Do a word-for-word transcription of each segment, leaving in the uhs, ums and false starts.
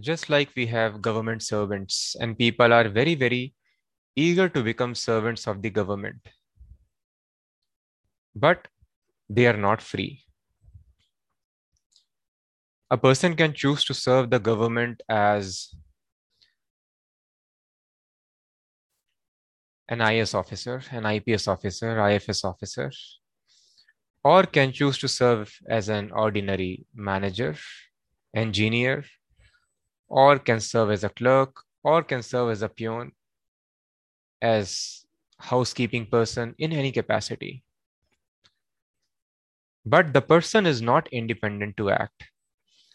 Just like we have government servants, and people are very, very eager to become servants of the government, but they are not free. A person can choose to serve the government as an I A S officer, an I P S officer, I F S officer, or can choose to serve as an ordinary manager, engineer, or can serve as a clerk, or can serve as a peon, as housekeeping person, in any capacity. But the person is not independent to act.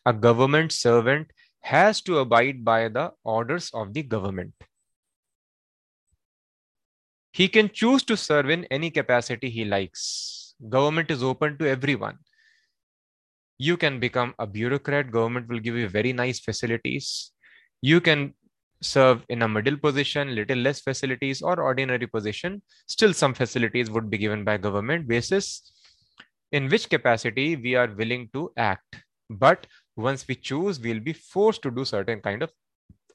A government servant has to abide by the orders of the government. He can choose to serve in any capacity he likes. Government is open to everyone. You can become a bureaucrat. Government will give you very nice facilities. You can serve in a middle position, little less facilities, or ordinary position. Still some facilities would be given by government, basis in which capacity we are willing to act. But once we choose, we'll be forced to do certain kind of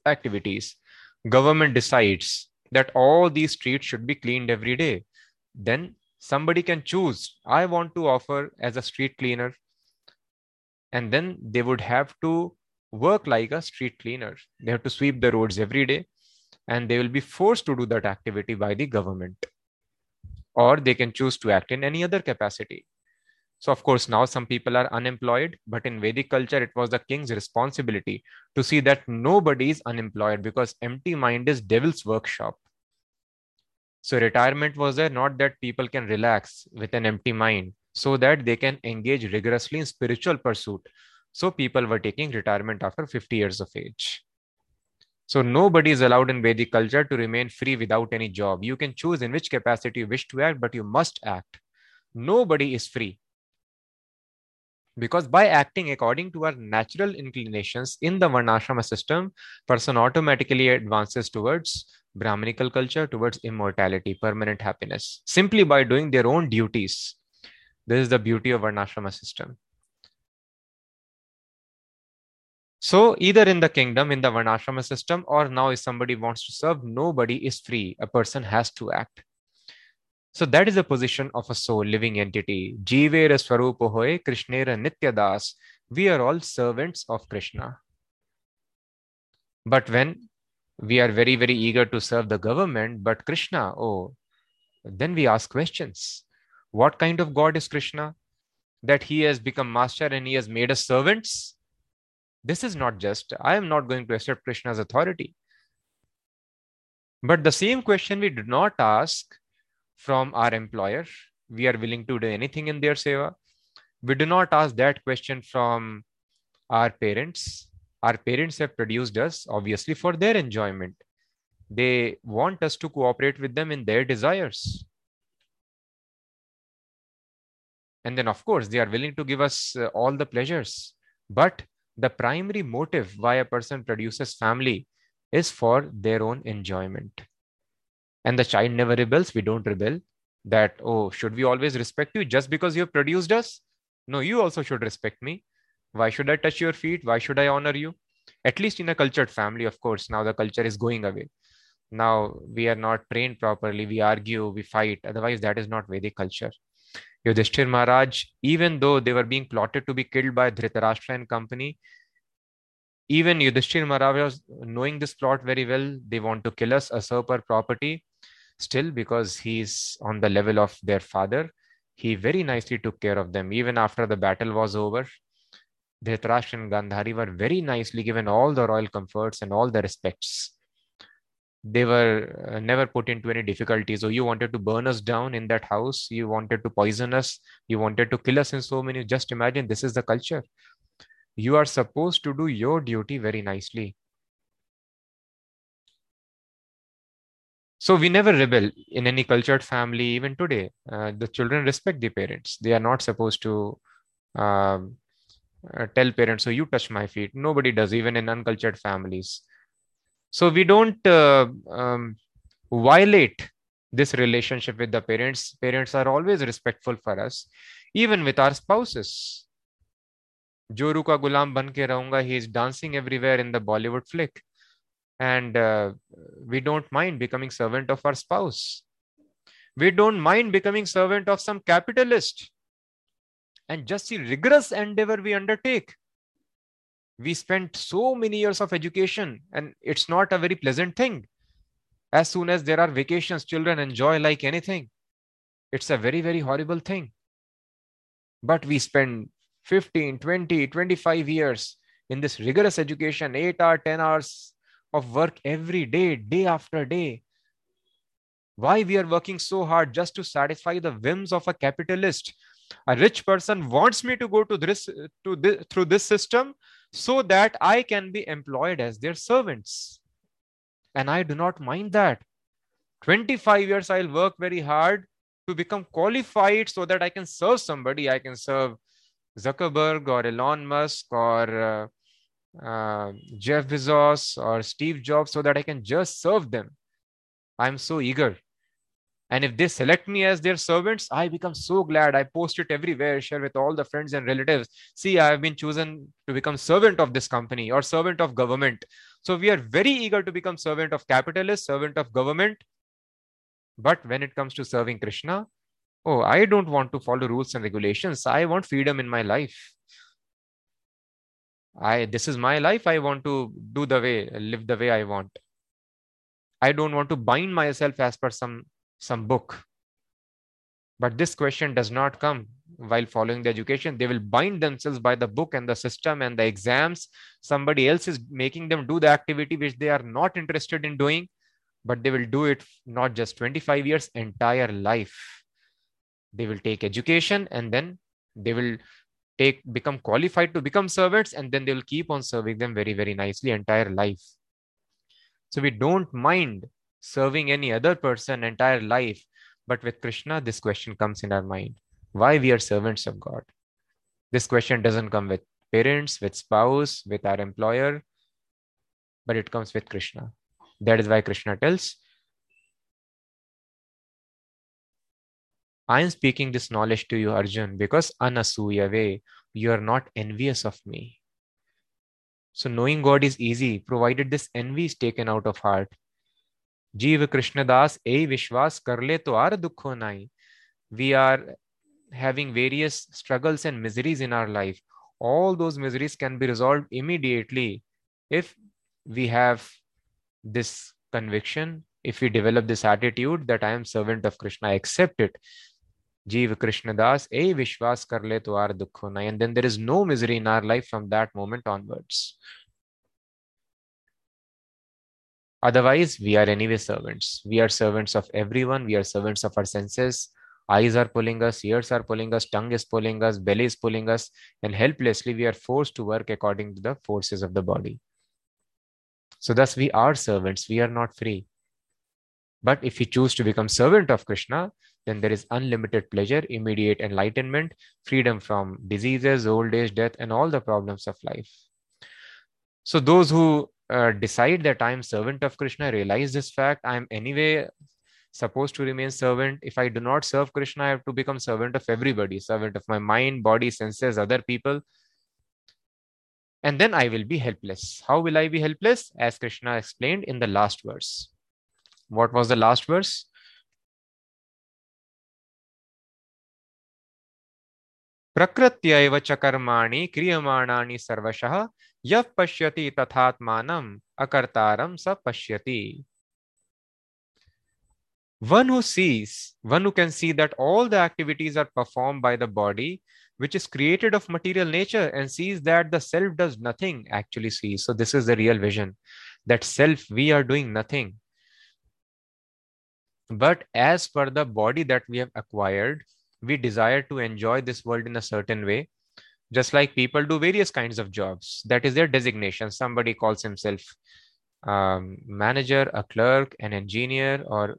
activities. Government decides that all these streets should be cleaned every day. Then somebody can choose, I want to offer as a street cleaner. And then they would have to work like a street cleaner. They have to sweep the roads every day, and they will be forced to do that activity by the government. Or they can choose to act in any other capacity. So of course, now some people are unemployed, but in Vedic culture, it was the king's responsibility to see that nobody is unemployed, because empty mind is devil's workshop. So retirement was there, not that people can relax with an empty mind, so that they can engage rigorously in spiritual pursuit. So people were taking retirement after fifty years of age. So nobody is allowed in Vedic culture to remain free without any job. You can choose in which capacity you wish to act, but you must act. Nobody is free. Because by acting according to our natural inclinations in the Varnashrama system, person automatically advances towards Brahmanical culture, towards immortality, permanent happiness, simply by doing their own duties. This is the beauty of Varnashrama system. So either in the kingdom, in the Varnashrama system, or now if somebody wants to serve, nobody is free. A person has to act. So that is the position of a soul, living entity. Jivera, Swaroopohoe, Krishnera, Nitya das. We are all servants of Krishna. But when we are very, very eager to serve the government, but Krishna, oh, then we ask questions. What kind of God is Krishna, that he has become master and he has made us servants? This is not just. I am not going to accept Krishna's authority. But the same question we do not ask from our employer. We are willing to do anything in their seva. We do not ask that question from our parents. Our parents have produced us, obviously, for their enjoyment. They want us to cooperate with them in their desires. And then, of course, they are willing to give us uh, all the pleasures. But the primary motive why a person produces family is for their own enjoyment. And the child never rebels. We don't rebel that, oh, should we always respect you just because you have produced us? No, you also should respect me. Why should I touch your feet? Why should I honor you? At least in a cultured family, of course, now the culture is going away. Now we are not trained properly. We argue, we fight. Otherwise, that is not Vedic culture. Yudhishthir Maharaj, even though they were being plotted to be killed by Dhritarashtra and company, even Yudhishthir Maharaj was knowing this plot very well. They want to kill us, usurp our property. Still, because he is on the level of their father, he very nicely took care of them. Even after the battle was over, Dhritarashtra and Gandhari were very nicely given all the royal comforts and all the respects. They were never put into any difficulties. So you wanted to burn us down in that house. You wanted to poison us. You wanted to kill us in so many. Just imagine, this is the culture. You are supposed to do your duty very nicely. So we never rebel in any cultured family. Even today, uh, the children respect the parents. They are not supposed to um, uh, tell parents, so you touch my feet. Nobody does, even in uncultured families. So we don't uh, um, violate this relationship with the parents. Parents are always respectful for us, even with our spouses. Joru ka gulam ban ke rahunga. He is dancing everywhere in the Bollywood flick. And uh, we don't mind becoming servant of our spouse. We don't mind becoming servant of some capitalist. And just the rigorous endeavor we undertake. We spent so many years of education and it's not a very pleasant thing. As soon as there are vacations, children enjoy like anything. It's a very, very horrible thing. But we spend fifteen, twenty, twenty-five years in this rigorous education, eight hours, ten hours of work every day, day after day. Why we are working so hard just to satisfy the whims of a capitalist? A rich person wants me to go to this, to this, through this system so that I can be employed as their servants. And I do not mind that. twenty-five years I'll work very hard to become qualified so that I can serve somebody. I can serve Zuckerberg or Elon Musk or uh, uh, Jeff Bezos or Steve Jobs so that I can just serve them. I'm so eager. And if they select me as their servants, I become so glad. I post it everywhere, share with all the friends and relatives. See, I have been chosen to become servant of this company or servant of government. So we are very eager to become servant of capitalists, servant of government. But when it comes to serving Krishna, oh, I don't want to follow rules and regulations. I want freedom in my life. I, this is my life. I want to do the way, live the way I want. I don't want to bind myself as per some some book. But this question does not come while following the education. They will bind themselves by the book and the system and the exams. Somebody else is making them do the activity which they are not interested in doing, but they will do it not just twenty-five years, entire life. They will take education and then they will take become qualified to become servants, and then they will keep on serving them very, very nicely entire life. So we don't mind serving any other person entire life. But with Krishna, this question comes in our mind. Why we are servants of God? This question doesn't come with parents, with spouse, with our employer, but it comes with Krishna. That is why Krishna tells, I am speaking this knowledge to you, Arjun, because anasuyave, you are not envious of me. So knowing God is easy, provided this envy is taken out of heart. Jeeva Krishna das, ei vishwas karle to ar dukho nai. We are having various struggles and miseries in our life. All those miseries can be resolved immediately if we have this conviction, if we develop this attitude that I am servant of Krishna, I accept it. Jeeva Krishna das, ei vishwas karle to ar dukho nai. And then there is no misery in our life from that moment onwards. Otherwise, we are anyway servants. We are servants of everyone. We are servants of our senses. Eyes are pulling us, ears are pulling us, tongue is pulling us, belly is pulling us, and helplessly we are forced to work according to the forces of the body. So thus we are servants. We are not free. But if we choose to become servant of Krishna, then there is unlimited pleasure, immediate enlightenment, freedom from diseases, old age, death, and all the problems of life. So those who Uh, decide that I am servant of Krishna, realize this fact, I am anyway supposed to remain servant. If I do not serve Krishna, I have to become servant of everybody, servant of my mind, body, senses, other people. And then I will be helpless. How will I be helpless? As Krishna explained in the last verse. What was the last verse? Prakrityaiva ca karmani kriyamanani sarvashah yav pashyati tathatmanam akartaram sa pashyati. One who sees, one who can see that all the activities are performed by the body, which is created of material nature, and sees that the self does nothing, actually sees. So this is the real vision, that self, we are doing nothing. But as per the body that we have acquired, we desire to enjoy this world in a certain way, just like people do various kinds of jobs. That is their designation. Somebody calls himself um, manager, a clerk, an engineer, or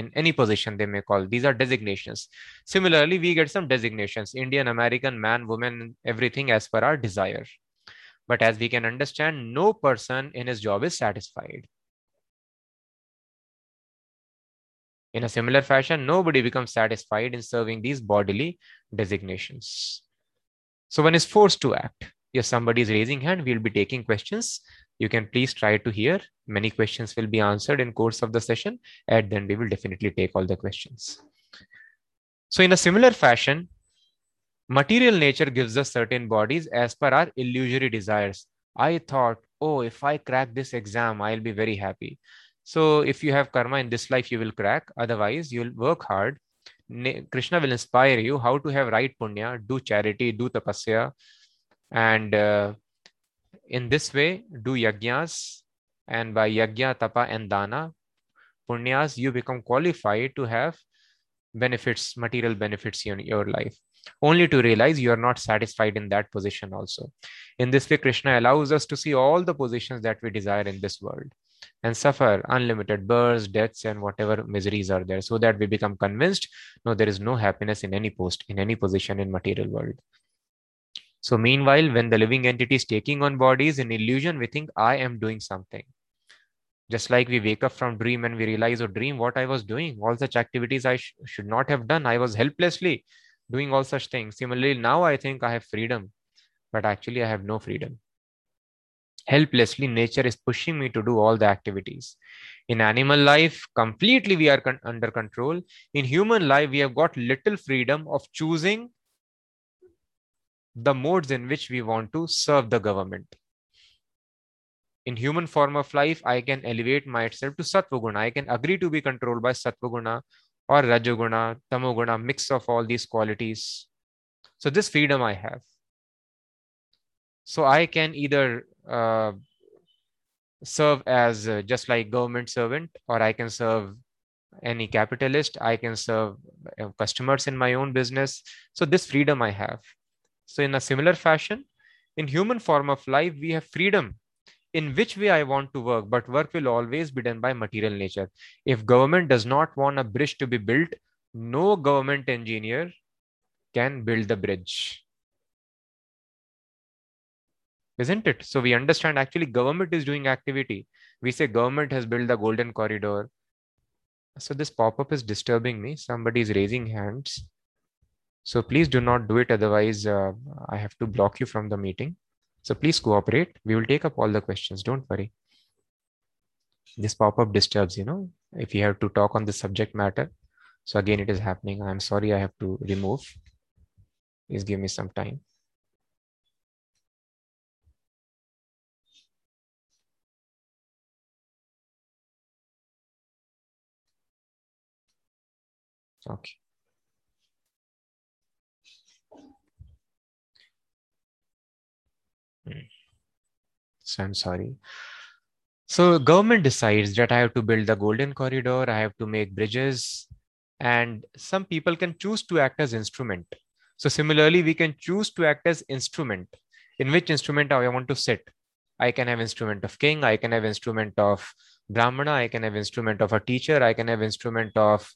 in any position they may call. These are designations. Similarly, we get some designations, Indian, American, man, woman, everything as per our desire. But as we can understand, no person in his job is satisfied. In a similar fashion, nobody becomes satisfied in serving these bodily designations. So one is forced to act. If somebody is raising hand, we'll be taking questions. You can please try to hear. Many questions will be answered in course of the session. And then we will definitely take all the questions. So in a similar fashion, material nature gives us certain bodies as per our illusory desires. I thought, oh, if I crack this exam, I'll be very happy. So if you have karma in this life, you will crack. Otherwise, you'll work hard. Krishna will inspire you how to have right punya, do charity, do tapasya. And uh, in this way, do yajnas. And by yajna, tapa and dana, punyas, you become qualified to have benefits, material benefits in your life, only to realize you are not satisfied in that position also. In this way, Krishna allows us to see all the positions that we desire in this world and suffer unlimited births, deaths, and whatever miseries are there, so that we become convinced, no, there is no happiness in any post, in any position in material world. So meanwhile, when the living entity is taking on bodies in illusion, we think I am doing something. Just like we wake up from dream and we realize, oh dream, what I was doing, all such activities I sh- should not have done. I was helplessly doing all such things. Similarly, now I think I have freedom, but actually I have no freedom. Helplessly, nature is pushing me to do all the activities. In animal life, completely we are con- under control. In human life, we have got little freedom of choosing the modes in which we want to serve the government. In human form of life, I can elevate myself to Satvaguna. I can agree to be controlled by Satvaguna or Rajoguna, Tamoguna, mix of all these qualities. So this freedom I have. So I can either uh, serve as uh, just like government servant, or I can serve any capitalist. I can serve uh, customers in my own business. So this freedom I have. So in a similar fashion, in human form of life, we have freedom in which way I want to work, but work will always be done by material nature. If government does not want a bridge to be built, no government engineer can build the bridge. Isn't it? So we understand actually government is doing activity. We say government has built the golden corridor. So this pop-up is disturbing me. Somebody is raising hands. So please do not do it. Otherwise, uh, I have to block you from the meeting. So please cooperate. We will take up all the questions. Don't worry. This pop-up disturbs, you know, if you have to talk on the subject matter. So again, it is happening. I'm sorry, I have to remove. Please give me some time. Okay. So I'm sorry. So government decides that I have to build the golden corridor. I have to make bridges, and some people can choose to act as instrument. So similarly, we can choose to act as instrument. In which instrument I want to sit? I can have instrument of king. I can have instrument of Brahmana. I can have instrument of a teacher. I can have instrument of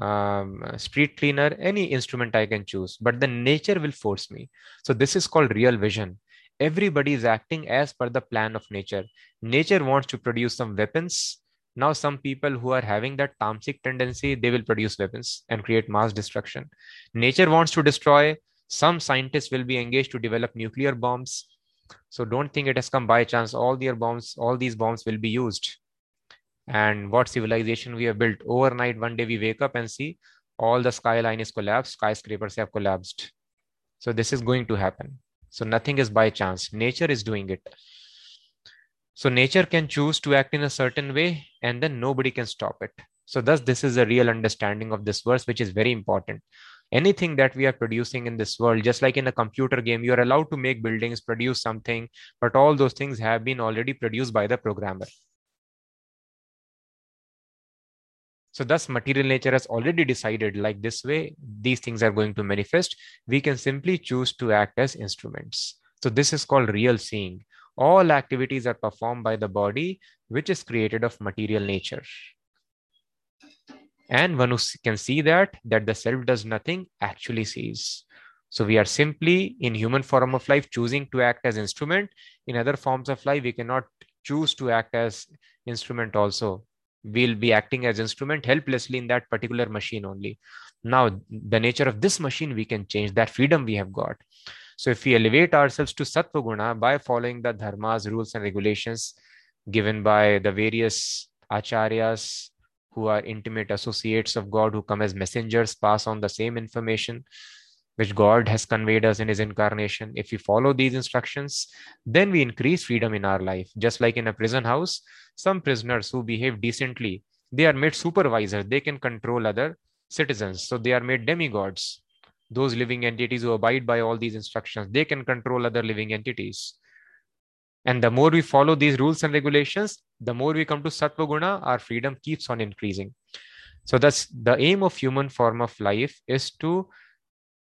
um, street cleaner. Any instrument I can choose, but the nature will force me. So this is called real vision. Everybody is acting as per the plan of nature. Nature wants to produce some weapons. Now some people who are having that tamasic tendency, they will produce weapons and create mass destruction. Nature wants to destroy. Some scientists will be engaged to develop nuclear bombs. So don't think it has come by chance. All their bombs, all these bombs will be used. And what civilization we have built overnight. One day we wake up and see all the skyline is collapsed. Skyscrapers have collapsed. So this is going to happen. So nothing is by chance. Nature is doing it. So nature can choose to act in a certain way, and then nobody can stop it. So thus, this is a real understanding of this verse, which is very important. Anything that we are producing in this world, just like in a computer game, you are allowed to make buildings, produce something, but all those things have been already produced by the programmer. So thus, material nature has already decided, like this way, these things are going to manifest. We can simply choose to act as instruments. So this is called real seeing. All activities are performed by the body, which is created of material nature. And one who can see that, that the self does nothing, actually sees. So we are simply, in human form of life, choosing to act as instrument. In other forms of life, we cannot choose to act as instrument also. We'll be acting as instrument helplessly in that particular machine only. Now, the nature of this machine, we can change. That freedom we have got. So if we elevate ourselves to Satvaguna by following the dharmas, rules and regulations given by the various acharyas who are intimate associates of God, who come as messengers, pass on the same information which God has conveyed us in his incarnation. If we follow these instructions, then we increase freedom in our life. Just like in a prison house, some prisoners who behave decently, they are made supervisors. They can control other citizens. So they are made demigods. Those living entities who abide by all these instructions, they can control other living entities. And the more we follow these rules and regulations, the more we come to Satvaguna, our freedom keeps on increasing. So that's the aim of human form of life, is to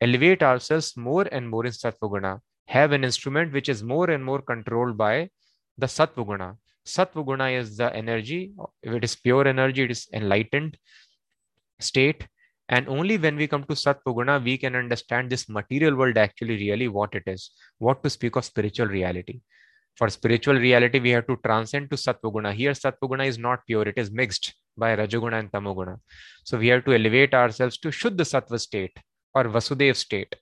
elevate ourselves more and more in Satvaguna, have an instrument which is more and more controlled by the Satvaguna. Satvaguna is the energy, it is pure energy, it is enlightened state. And only when we come to Satvaguna, we can understand this material world actually really what it is, what to speak of spiritual reality. For spiritual reality, we have to transcend to Satvaguna. Here, Satvaguna is not pure. It is mixed by Rajoguna and Tamoguna. So we have to elevate ourselves to Shuddha Sattva state or Vasudev state.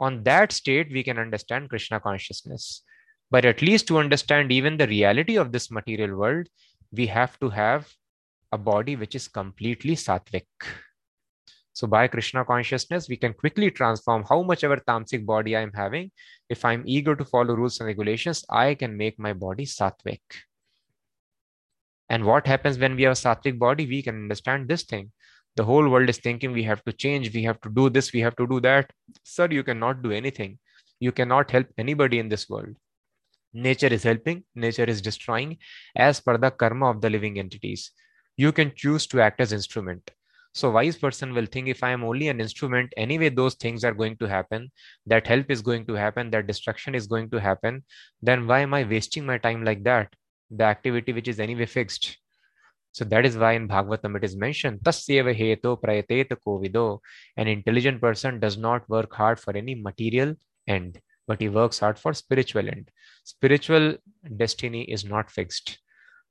On that state, we can understand Krishna consciousness. But at least to understand even the reality of this material world, we have to have a body which is completely sattvic. So by Krishna consciousness, we can quickly transform how much ever tamasic body I am having. If I'm eager to follow rules and regulations, I can make my body sattvic. And what happens when we have a sattvic body? We can understand this thing. The whole world is thinking we have to change. We have to do this. We have to do that. Sir, you cannot do anything. You cannot help anybody in this world. Nature is helping. Nature is destroying as per the karma of the living entities. You can choose to act as instrument. So wise person will think, if I am only an instrument, anyway, those things are going to happen. That help is going to happen. That destruction is going to happen. Then why am I wasting my time like that? The activity which is anyway fixed. So that is why in Bhagavatam it is mentioned, Tasyeva heto prayate tat ko vido. An intelligent person does not work hard for any material end, but he works hard for spiritual end. Spiritual destiny is not fixed.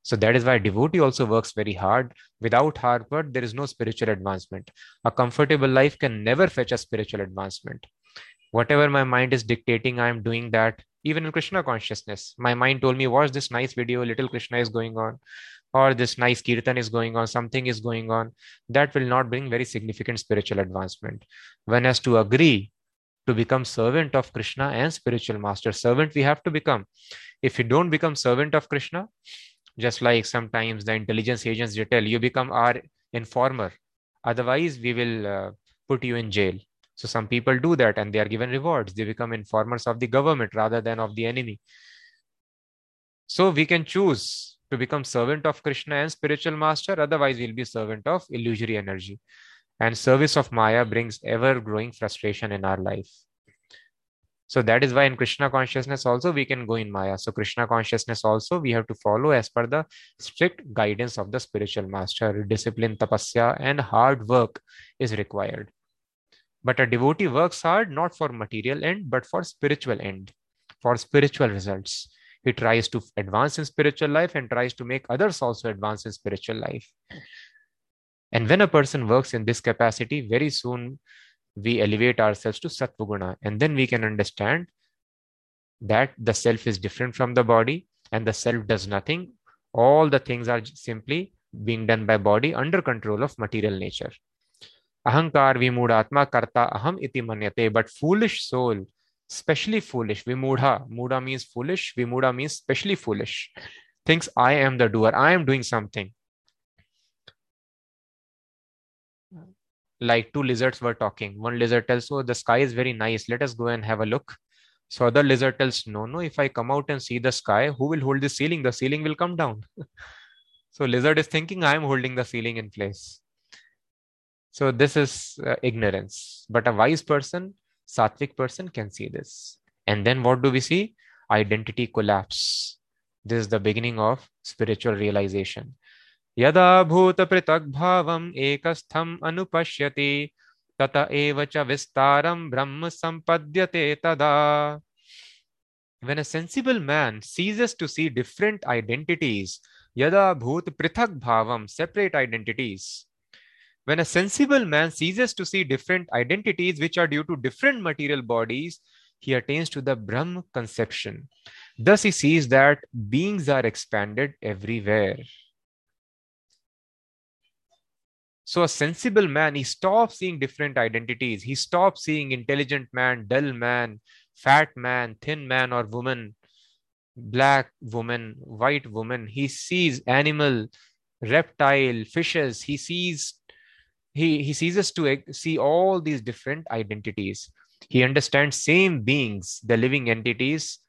So that is why devotee also works very hard. Without hard work, there is no spiritual advancement. A comfortable life can never fetch a spiritual advancement. Whatever my mind is dictating, I am doing that. Even in Krishna consciousness, my mind told me, watch this nice video, little Krishna is going on, or this nice kirtan is going on, something is going on. That will not bring very significant spiritual advancement. One has to agree to become servant of Krishna and spiritual master. Servant we have to become. If you don't become servant of Krishna, just like sometimes the intelligence agents, they tell you become our informer. Otherwise, we will uh, put you in jail. So some people do that and they are given rewards. They become informers of the government rather than of the enemy. So we can choose to become servant of Krishna and spiritual master. Otherwise, we'll be servant of illusory energy. And service of Maya brings ever-growing frustration in our life. So that is why in Krishna consciousness also we can go in Maya. So Krishna consciousness also we have to follow as per the strict guidance of the spiritual master. Discipline, tapasya and hard work is required. But a devotee works hard not for material end but for spiritual end, for spiritual results. He tries to advance in spiritual life and tries to make others also advance in spiritual life. And when a person works in this capacity, very soon we elevate ourselves to Satvaguna, and then we can understand that the self is different from the body and the self does nothing. All the things are simply being done by body under control of material nature. Ahankar vimudatma karta aham iti manyate. But foolish soul, especially foolish, vimudha, mudha means foolish, vimuda means specially foolish, thinks I am the doer, I am doing something. Like two lizards were talking. One lizard tells, oh, the sky is very nice. Let us go and have a look. So other lizard tells, no, no, if I come out and see the sky, who will hold the ceiling? The ceiling will come down. So lizard is thinking, I am holding the ceiling in place. So this is uh, ignorance. But a wise person, sattvic person can see this. And then what do we see? Identity collapse. This is the beginning of spiritual realization. Yada bhoota prithak bhavam ekastham anupashyati tata eva ca vistaram brahma sampadyate tada. When a sensible man ceases to see different identities, yada bhoota prithak bhavam, separate identities. When a sensible man ceases to see different identities which are due to different material bodies, he attains to the Brahma conception. Thus he sees that beings are expanded everywhere. So a sensible man, he stops seeing different identities. He stops seeing intelligent man, dull man, fat man, thin man or woman, black woman, white woman. He sees animal, reptile, fishes. He sees, he, he ceases to see all these different identities. He understands same beings, the living entities.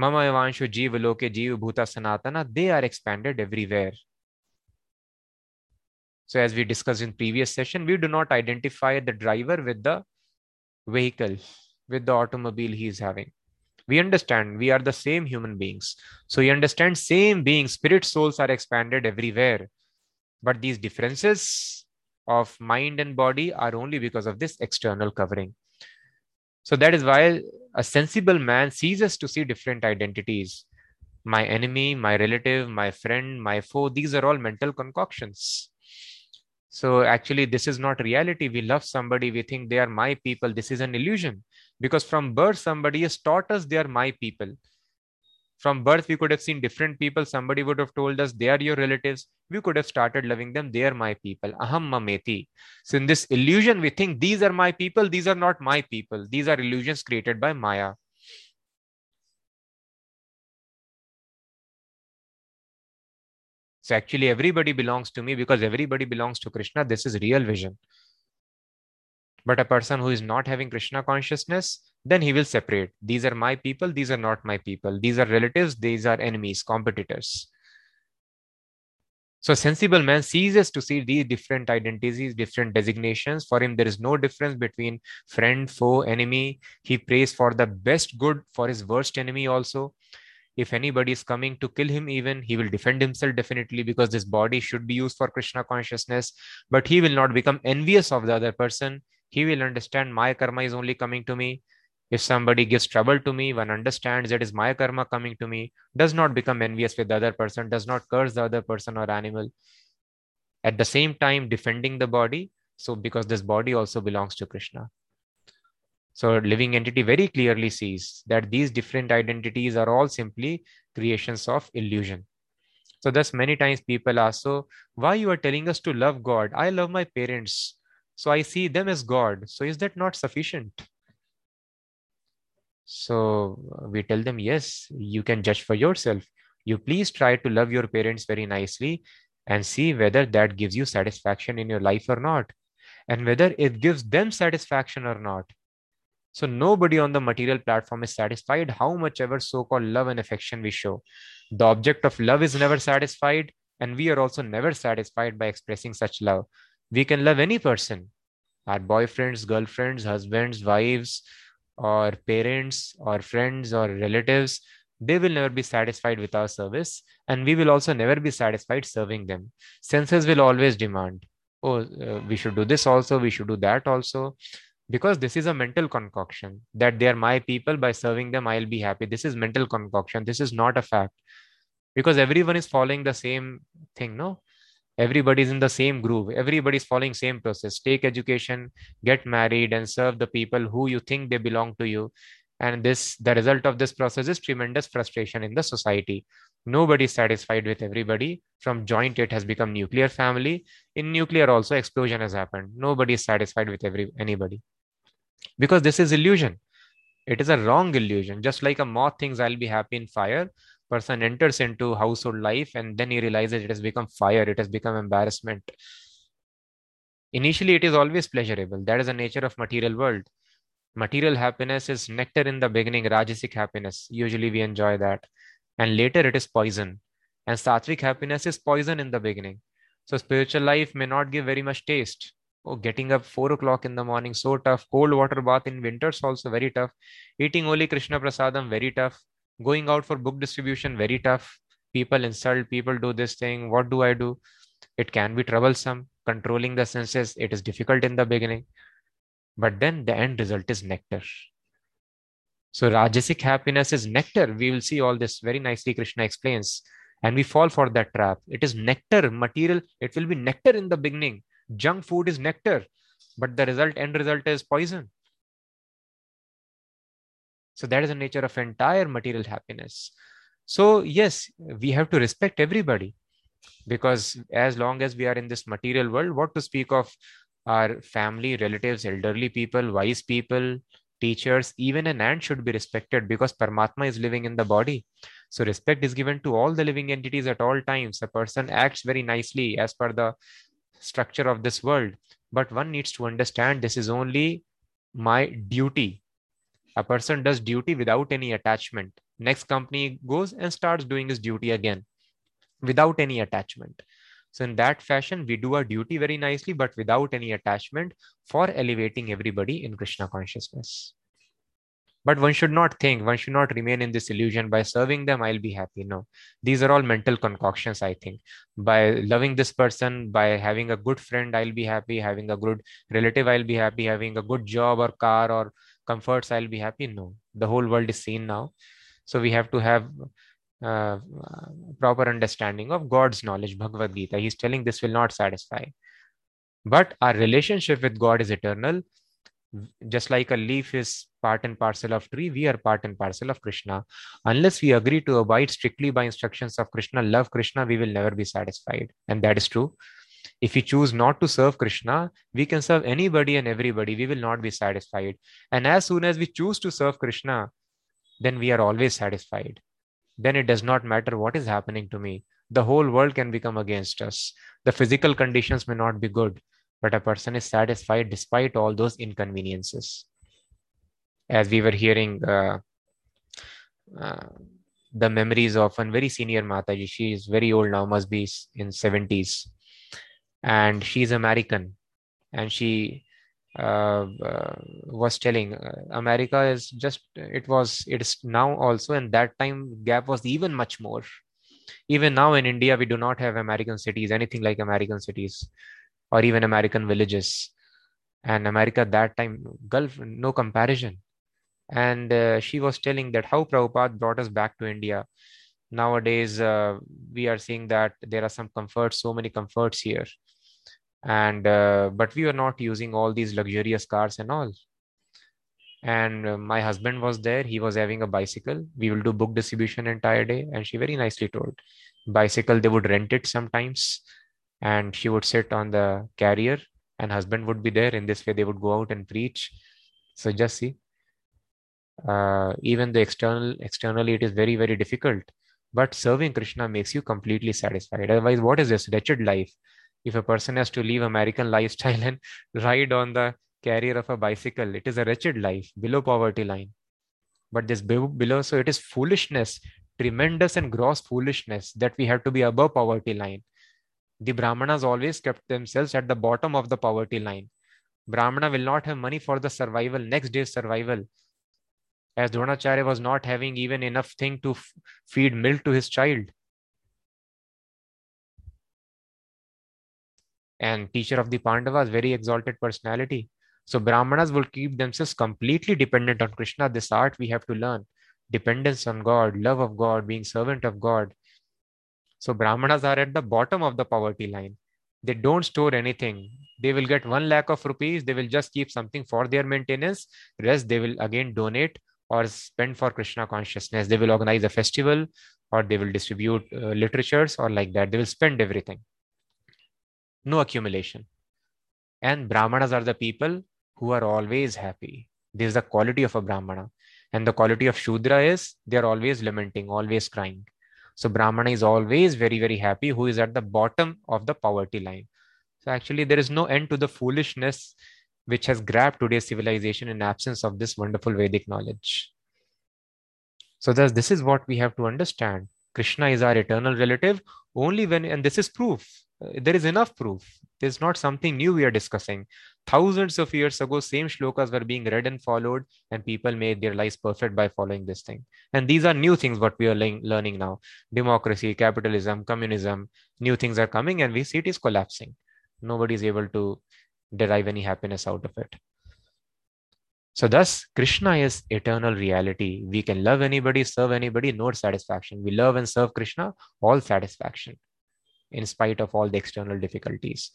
Mamaivanshu jiva loke jiva bhuta sanatana. They are expanded everywhere. So as we discussed in previous session, we do not identify the driver with the vehicle, with the automobile he is having. We understand we are the same human beings. So you understand same beings, spirit souls are expanded everywhere. But these differences of mind and body are only because of this external covering. So that is why a sensible man ceases to see different identities. My enemy, my relative, my friend, my foe, these are all mental concoctions. So actually, this is not reality. We love somebody. We think they are my people. This is an illusion because from birth, somebody has taught us they are my people. From birth, we could have seen different people. Somebody would have told us they are your relatives. We could have started loving them. They are my people. Aham Mameti. So in this illusion, we think these are my people. These are not my people. These are illusions created by Maya. So actually everybody belongs to me because everybody belongs to Krishna. This is real vision. But a person who is not having Krishna consciousness, then he will separate. These are my people. These are not my people. These are relatives. These are enemies, competitors. So sensible man ceases to see these different identities, different designations. For him, there is no difference between friend, foe, enemy. He prays for the best good for his worst enemy also. If anybody is coming to kill him even, he will defend himself definitely because this body should be used for Krishna consciousness. But he will not become envious of the other person. He will understand my karma is only coming to me. If somebody gives trouble to me, one understands that is my karma coming to me, does not become envious with the other person, does not curse the other person or animal. At the same time, defending the body. So because this body also belongs to Krishna. So living entity very clearly sees that these different identities are all simply creations of illusion. So thus many times people ask, so why you are telling us to love God? I love my parents. So I see them as God. So is that not sufficient? So we tell them, yes, you can judge for yourself. You please try to love your parents very nicely and see whether that gives you satisfaction in your life or not. And whether it gives them satisfaction or not. So nobody on the material platform is satisfied, how much ever so-called love and affection we show. The object of love is never satisfied, and we are also never satisfied by expressing such love. We can love any person, our boyfriends, girlfriends, husbands, wives, or parents, or friends, or relatives. They will never be satisfied with our service, and we will also never be satisfied serving them. Senses will always demand, oh, uh, we should do this also, we should do that also. Because this is a mental concoction that they are my people, by serving them, I'll be happy. This is mental concoction. This is not a fact because everyone is following the same thing. No, everybody is in the same groove. Everybody is following same process. Take education, get married and serve the people who you think they belong to you. And this, the result of this process is tremendous frustration in the society. Nobody is satisfied with everybody. From joint, it has become nuclear family. In nuclear also explosion has happened. Nobody is satisfied with every anybody. Because this is illusion. It is a wrong illusion. Just like a moth thinks I'll be happy in fire. Person enters into household life and then he realizes it has become fire. It has become embarrassment. Initially, it is always pleasurable. That is the nature of material world. Material happiness is nectar in the beginning, Rajasic happiness. Usually we enjoy that. And later it is poison. And Sattvic happiness is poison in the beginning. So spiritual life may not give very much taste. Oh, getting up four o'clock in the morning, so tough. Cold water bath in winters also very tough. Eating only Krishna Prasadam, very tough. Going out for book distribution, very tough. People insult, people do this thing. What do I do? It can be troublesome. Controlling the senses, it is difficult in the beginning. But then the end result is nectar. So Rajasic happiness is nectar. We will see all this very nicely. Krishna explains and we fall for that trap. It is nectar material. It will be nectar in the beginning. Junk food is nectar, but the result end result is poison. So that is the nature of entire material happiness. So yes, we have to respect everybody, because as long as we are in this material world, what to speak of our family, relatives, elderly people, wise people, teachers, even an ant should be respected, because Paramatma is living in the body. So respect is given to all the living entities at all times. A person acts very nicely as per the structure of this world, but one needs to understand this is only my duty. A person does duty without any attachment. Next company goes and starts doing his duty again without any attachment. So in that fashion, we do our duty very nicely, but without any attachment, for elevating everybody in Krishna consciousness. But one should not think, one should not remain in this illusion, by serving them, I'll be happy. No, these are all mental concoctions, I think. By loving this person, by having a good friend, I'll be happy. Having a good relative, I'll be happy. Having a good job or car or comforts, I'll be happy. No, the whole world is seen now. So we have to have Uh, proper understanding of God's knowledge, Bhagavad Gita. He's telling this will not satisfy. But our relationship with God is eternal. Just like a leaf is part and parcel of tree, we are part and parcel of Krishna. Unless we agree to abide strictly by instructions of Krishna, love Krishna, we will never be satisfied. And that is true. If we choose not to serve Krishna, we can serve anybody and everybody. We will not be satisfied. And as soon as we choose to serve Krishna, then we are always satisfied. Then it does not matter what is happening to me. The whole world can become against us. The physical conditions may not be good, but a person is satisfied despite all those inconveniences. As we were hearing uh, uh, the memories of one very senior Mataji, she is very old now, must be in seventies. And she is American. And she Uh, uh, was telling uh, America is just, it was, it is now also, and that time gap was even much more. Even now in India, we do not have American cities, anything like American cities or even American villages. And America that time, Gulf, no comparison. And uh, she was telling that how Prabhupada brought us back to India. Nowadays, uh, we are seeing that there are some comforts, so many comforts here. And uh, but we were not using all these luxurious cars and all. And uh, my husband was there. He was having a bicycle. We will do book distribution entire day. And she very nicely told, bicycle, they would rent it sometimes. And she would sit on the carrier and husband would be there. In this way, they would go out and preach. So just see, uh, even the external, externally, it is very, very difficult. But serving Krishna makes you completely satisfied. Otherwise, what is this wretched life? If a person has to leave American lifestyle and ride on the carrier of a bicycle, it is a wretched life below poverty line. But this below, so it is foolishness, tremendous and gross foolishness that we have to be above poverty line. The Brahmanas always kept themselves at the bottom of the poverty line. Brahmana will not have money for the survival, next day's survival. As Dronacharya was not having even enough thing to f- feed milk to his child. And teacher of the Pandavas, very exalted personality. So Brahmanas will keep themselves completely dependent on Krishna. This art we have to learn. Dependence on God, love of God, being servant of God. So Brahmanas are at the bottom of the poverty line. They don't store anything. They will get one lakh of rupees. They will just keep something for their maintenance. Rest they will again donate or spend for Krishna consciousness. They will organize a festival or they will distribute uh, literatures or like that. They will spend everything. No accumulation. And Brahmanas are the people who are always happy. This is the quality of a Brahmana. And the quality of Shudra is they are always lamenting, always crying. So Brahmana is always very, very happy, who is at the bottom of the poverty line. So actually there is no end to the foolishness which has grabbed today's civilization in absence of this wonderful Vedic knowledge. So thus, this is what we have to understand. Krishna is our eternal relative only when, and this is proof. There is enough proof. There is not something new we are discussing. Thousands of years ago, same shlokas were being read and followed, and people made their lives perfect by following this thing. And these are new things what we are le- learning now. Democracy, capitalism, communism, new things are coming and we see it is collapsing. Nobody is able to derive any happiness out of it. So thus, Krishna is eternal reality. We can love anybody, serve anybody, no satisfaction. We love and serve Krishna, all satisfaction, in spite of all the external difficulties.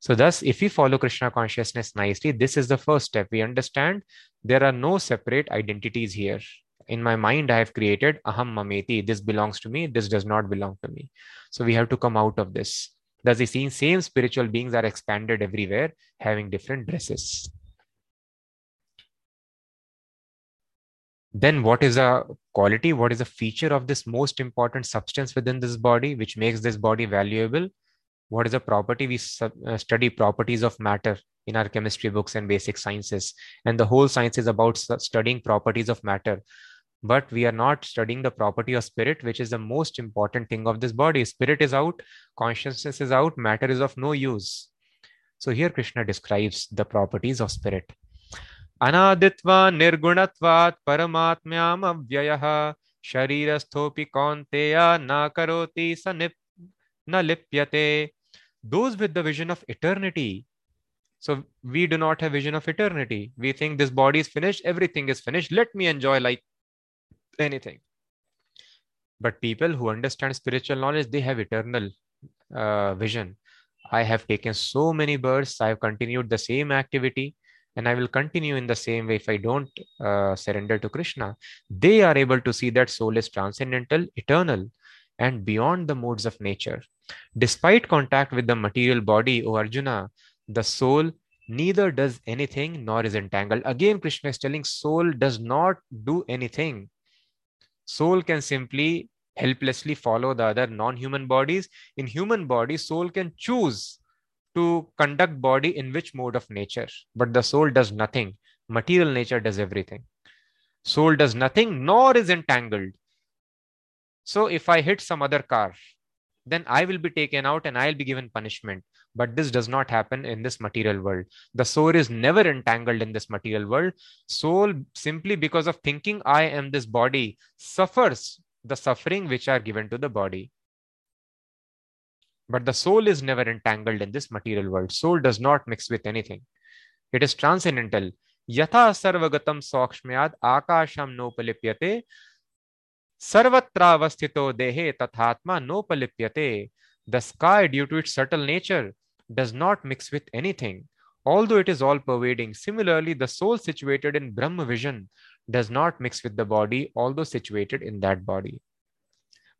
So thus, if we follow Krishna consciousness nicely, this is the first step. We understand there are no separate identities here. In my mind, I have created Aham Mameti. This belongs to me. This does not belong to me. So we have to come out of this. Thus, the same spiritual beings are expanded everywhere, having different dresses. Then what is a quality? What is a feature of this most important substance within this body, which makes this body valuable? What is a property? We sub, uh, study properties of matter in our chemistry books and basic sciences. And the whole science is about studying properties of matter. But we are not studying the property of spirit, which is the most important thing of this body. Spirit is out, consciousness is out, matter is of no use. So here Krishna describes the properties of spirit. Anaditva nirgunatvat paramatmyam avyayaha sharirasthopi kaunteya nakaroti sanip na lipyate. Those with the vision of eternity. So we do not have vision of eternity. We think this body is finished. Everything is finished. Let me enjoy like anything. But people who understand spiritual knowledge, they have eternal uh, vision. I have taken so many births. I have continued the same activity. And I will continue in the same way if I don't uh, surrender to Krishna. They are able to see that soul is transcendental, eternal, and beyond the modes of nature. Despite contact with the material body, O Arjuna, the soul neither does anything nor is entangled. Again, Krishna is telling soul does not do anything. Soul can simply helplessly follow the other non-human bodies. In human body, soul can choose to conduct body in which mode of nature. But the soul does nothing. Material nature does everything. Soul does nothing nor is entangled. So if I hit some other car, then I will be taken out and I'll be given punishment. But this does not happen in this material world. The soul is never entangled in this material world. Soul, simply because of thinking I am this body, suffers the suffering which are given to the body. But the soul is never entangled in this material world. Soul does not mix with anything. It is transcendental. Yatha sarvagatam saukshmayad akasham nopalipyate sarvatra avasthito dehe tathatma nopalipyate. The sky, due to its subtle nature, does not mix with anything, although it is all-pervading. Similarly, the soul situated in Brahma vision does not mix with the body, although situated in that body.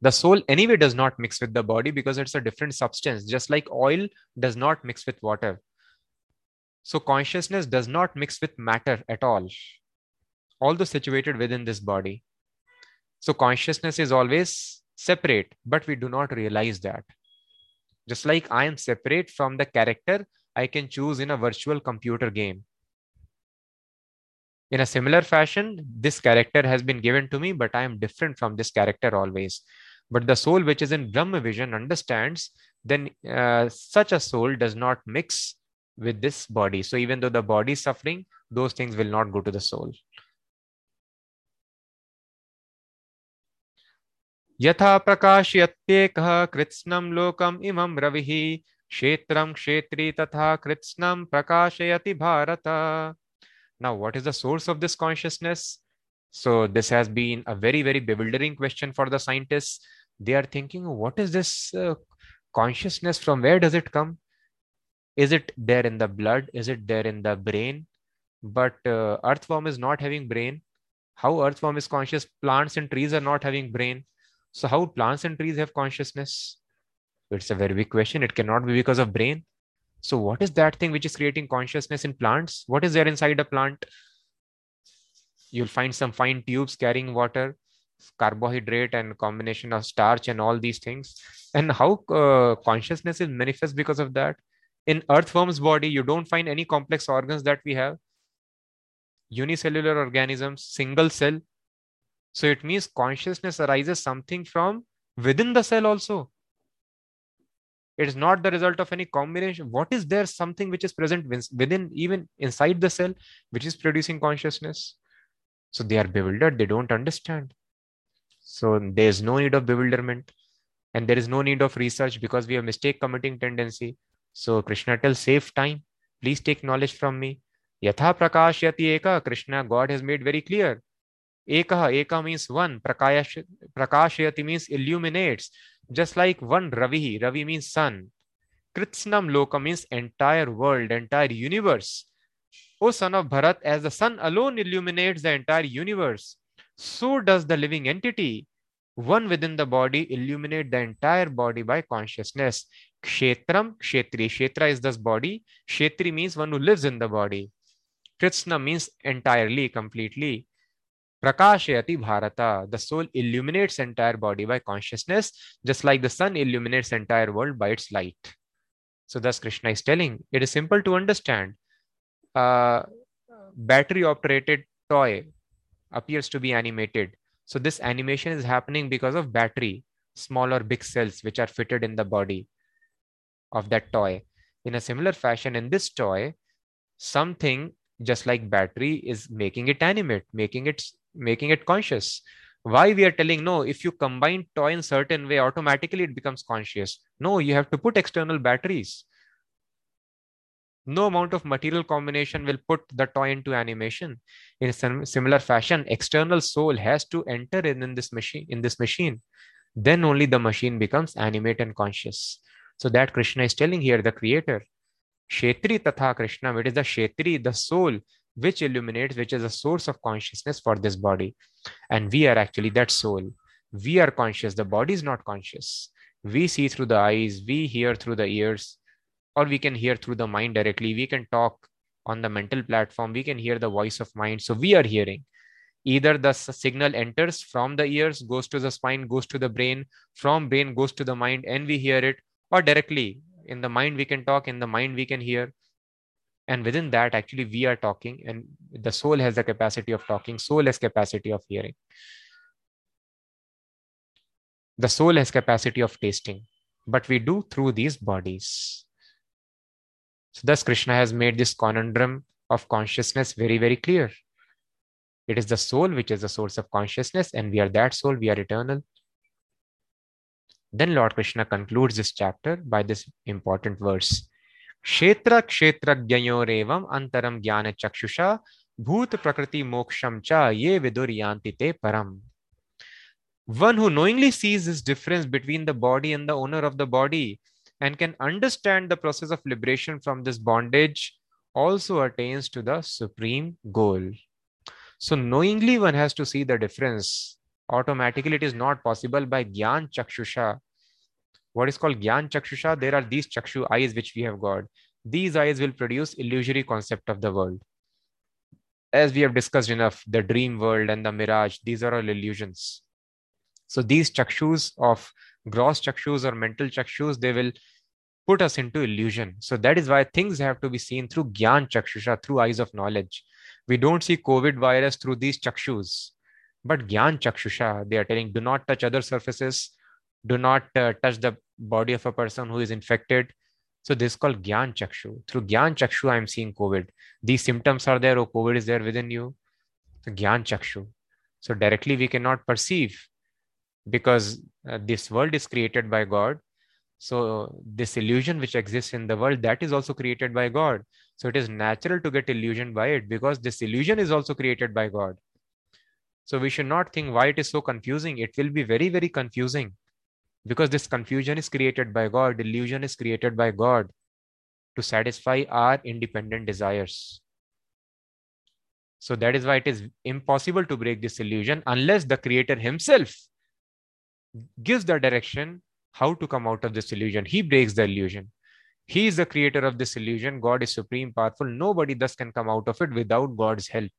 The soul anyway does not mix with the body because it's a different substance, just like oil does not mix with water. So consciousness does not mix with matter at all, although situated within this body. So consciousness is always separate, but we do not realize that. Just like I am separate from the character I can choose in a virtual computer game. In a similar fashion, this character has been given to me, but I am different from this character always. But the soul which is in Brahma vision understands, then uh, such a soul does not mix with this body. So even though the body is suffering, those things will not go to the soul. Yatha prakashyateka kritsnam lokam imam ravihi kshetram kshetri tatha kritsnam prakashayati bharata. Now, what is the source of this consciousness? So this has been a very, very bewildering question for the scientists. They are thinking, what is this uh, consciousness? From where does it come? Is it there in the blood? Is it there in the brain? But uh, earthworm is not having brain. How earthworm is conscious? Plants and trees are not having brain. So how plants and trees have consciousness? It's a very big question. It cannot be because of brain. So what is that thing which is creating consciousness in plants? What is there inside a plant? You'll find some fine tubes carrying water, carbohydrate and combination of starch and all these things. And how uh, consciousness is manifest because of that. In earthworm's body, you don't find any complex organs that we have. Unicellular organisms, single cell. So it means consciousness arises something from within the cell also. It is not the result of any combination. What is there? Something which is present within, even inside the cell, which is producing consciousness. So they are bewildered. They don't understand. So there is no need of bewilderment. And there is no need of research because we have mistake committing tendency. So Krishna tells, save time. Please take knowledge from me. Yatha prakashyati eka. Krishna, God has made very clear. Eka, eka means one. Prakashyati means illuminates. Just like one Ravi, Ravi means sun. Kritsnam Loka means entire world, entire universe. O son of Bharat, as the sun alone illuminates the entire universe, so does the living entity, one within the body, illuminate the entire body by consciousness. Kshetram, Kshetri. Kshetra is this body. Kshetri means one who lives in the body. Krishna means entirely, completely. Prakashayati Bharata. The soul illuminates entire body by consciousness, just like the sun illuminates entire world by its light. So thus Krishna is telling, it is simple to understand. Uh, battery-operated toy appears to be animated. So this animation is happening because of battery, small or big cells which are fitted in the body of that toy. In a similar fashion, in this toy, something just like battery is making it animate, making it making it conscious. Why we are telling, no, if you combine toy in certain way, automatically it becomes conscious. No, you have to put external batteries. No amount of material combination will put the toy into animation. In some similar fashion, external soul has to enter in, in this machine, in this machine. Then only the machine becomes animate and conscious. So that Krishna is telling here, the creator. Kshetri Tatha Krishna, it is the Kshetri, the soul, which illuminates, which is a source of consciousness for this body. And we are actually that soul. We are conscious. The body is not conscious. We see through the eyes, we hear through the ears, or we can hear through the mind directly. We can talk on the mental platform. We can hear the voice of mind. So we are hearing. Either the signal enters from the ears, goes to the spine, goes to the brain, from brain goes to the mind, and we hear it, or directly in the mind we can talk, in the mind we can hear. And within that, actually, we are talking, and the soul has the capacity of talking, soul has capacity of hearing. The soul has capacity of tasting, but we do through these bodies. So thus Krishna has made this conundrum of consciousness very, very clear. It is the soul which is the source of consciousness, and we are that soul, we are eternal. Then Lord Krishna concludes this chapter by this important verse. Kshetra kshetrajnyo revam antaram jnana chakshusha bhuta prakriti mokshamcha ye vidur yanti te param. One who knowingly sees this difference between the body and the owner of the body, and can understand the process of liberation from this bondage, also attains to the supreme goal. So knowingly one has to see the difference. Automatically it is not possible by Jnana Chakshusha. What is called Jnana Chakshusha? There are these Chakshu eyes which we have got. These eyes will produce illusory concept of the world. As we have discussed enough, the dream world and the mirage, these are all illusions. So these Chakshus of gross Chakshus or mental Chakshus, they will put us into illusion. So that is why things have to be seen through Jnana Chakshusha, through eyes of knowledge. We don't see COVID virus through these Chakshus, but Jnana Chakshusha, they are telling, do not touch other surfaces, do not uh, touch the body of a person who is infected. So this is called Jnana Chakshu. Through Jnana Chakshu, I am seeing COVID. These symptoms are there, oh, COVID is there within you. So Jnana Chakshu. So directly we cannot perceive, because uh, this world is created by God. So this illusion which exists in the world, that is also created by God. So it is natural to get illusioned by it, because this illusion is also created by God. So we should not think why it is so confusing. It will be very, very confusing, because this confusion is created by God. Illusion is created by God to satisfy our independent desires. So that is why it is impossible to break this illusion unless the creator himself gives the direction how to come out of this illusion. He breaks the illusion. He is the creator of this illusion. God is supreme, powerful. Nobody thus can come out of it without God's help.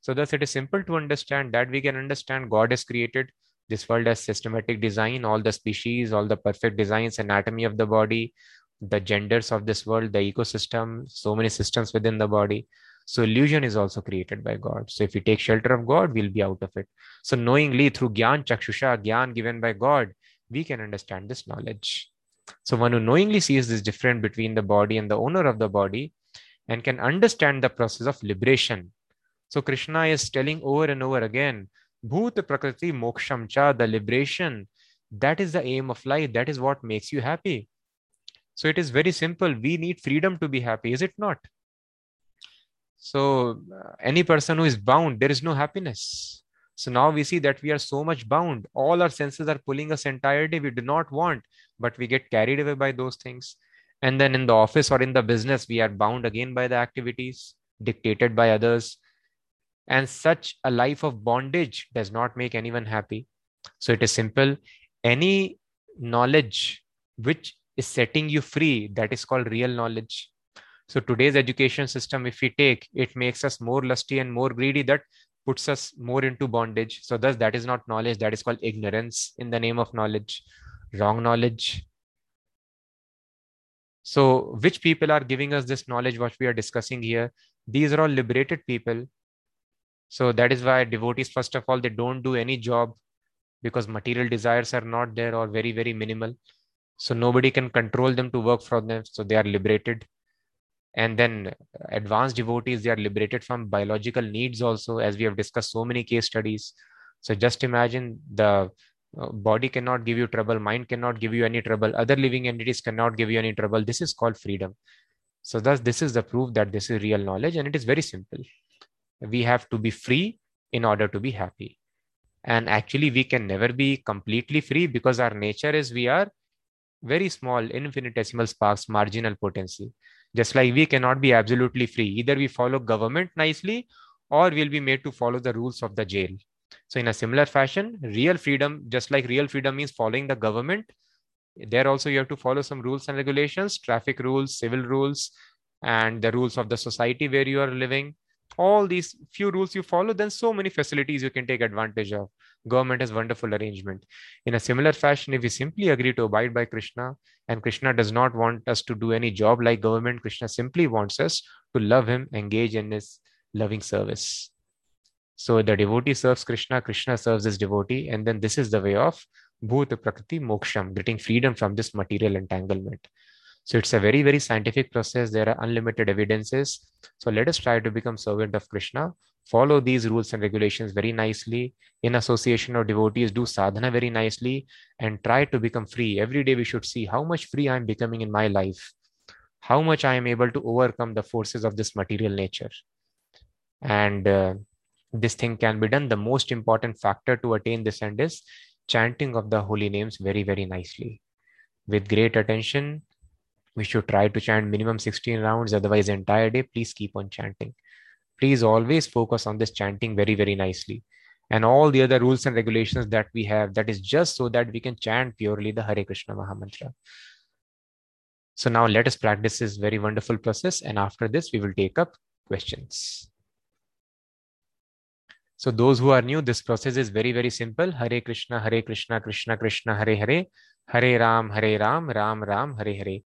So thus it is simple to understand that we can understand God has created this world as systematic design, all the species, all the perfect designs, anatomy of the body, the genders of this world, the ecosystem, so many systems within the body. So illusion is also created by God. So if we take shelter of God, we'll be out of it. So knowingly through Jnana Chakshusha, Jnana given by God, we can understand this knowledge. So one who knowingly sees this difference between the body and the owner of the body, and can understand the process of liberation. So Krishna is telling over and over again, Bhuta Prakriti Mokshamcha, the liberation, that is the aim of life. That is what makes you happy. So it is very simple. We need freedom to be happy, is it not? So any person who is bound, there is no happiness. So now we see that we are so much bound. All our senses are pulling us entire day. We do not want, but we get carried away by those things. And then in the office or in the business, we are bound again by the activities dictated by others. And such a life of bondage does not make anyone happy. So it is simple. Any knowledge which is setting you free, that is called real knowledge. So today's education system, if we take, it makes us more lusty and more greedy. That puts us more into bondage. So thus, that is not knowledge. That is called ignorance in the name of knowledge, wrong knowledge. So which people are giving us this knowledge, what we are discussing here? These are all liberated people. So that is why devotees, first of all, they don't do any job because material desires are not there or very, very minimal. So nobody can control them to work for them. So they are liberated. And then advanced devotees, they are liberated from biological needs also, as we have discussed so many case studies. So just imagine, the body cannot give you trouble, mind cannot give you any trouble, other living entities cannot give you any trouble. This is called freedom. So thus, this is the proof that this is real knowledge, and it is very simple. We have to be free in order to be happy. And actually, we can never be completely free because our nature is we are very small, infinitesimal sparks, marginal potency. Just like we cannot be absolutely free. Either we follow government nicely or we'll be made to follow the rules of the jail. So in a similar fashion, real freedom, just like real freedom means following the government, there also you have to follow some rules and regulations, traffic rules, civil rules, and the rules of the society where you are living. All these few rules you follow, then so many facilities you can take advantage of. Government has wonderful arrangement. In a similar fashion, if we simply agree to abide by Krishna, and Krishna does not want us to do any job like government, Krishna simply wants us to love him, engage in his loving service. So the devotee serves Krishna, Krishna serves his devotee, and then this is the way of Bhuta Prakriti Moksham, getting freedom from this material entanglement. So it's a very, very scientific process. There are unlimited evidences. So let us try to become servant of Krishna. Follow these rules and regulations very nicely. In association of devotees, do sadhana very nicely and try to become free. Every day we should see how much free I am becoming in my life, how much I am able to overcome the forces of this material nature. And uh, this thing can be done. The most important factor to attain this end is chanting of the holy names very, very nicely. With great attention, we should try to chant minimum sixteen rounds, otherwise entire day. Please keep on chanting. Please always focus on this chanting very, very nicely. And all the other rules and regulations that we have, that is just so that we can chant purely the Hare Krishna Mahamantra. So now let us practice this very wonderful process. And after this, we will take up questions. So those who are new, this process is very, very simple. Hare Krishna, Hare Krishna, Krishna Krishna, Hare Hare, Hare Ram, Hare Ram, Ram Ram, Hare Hare.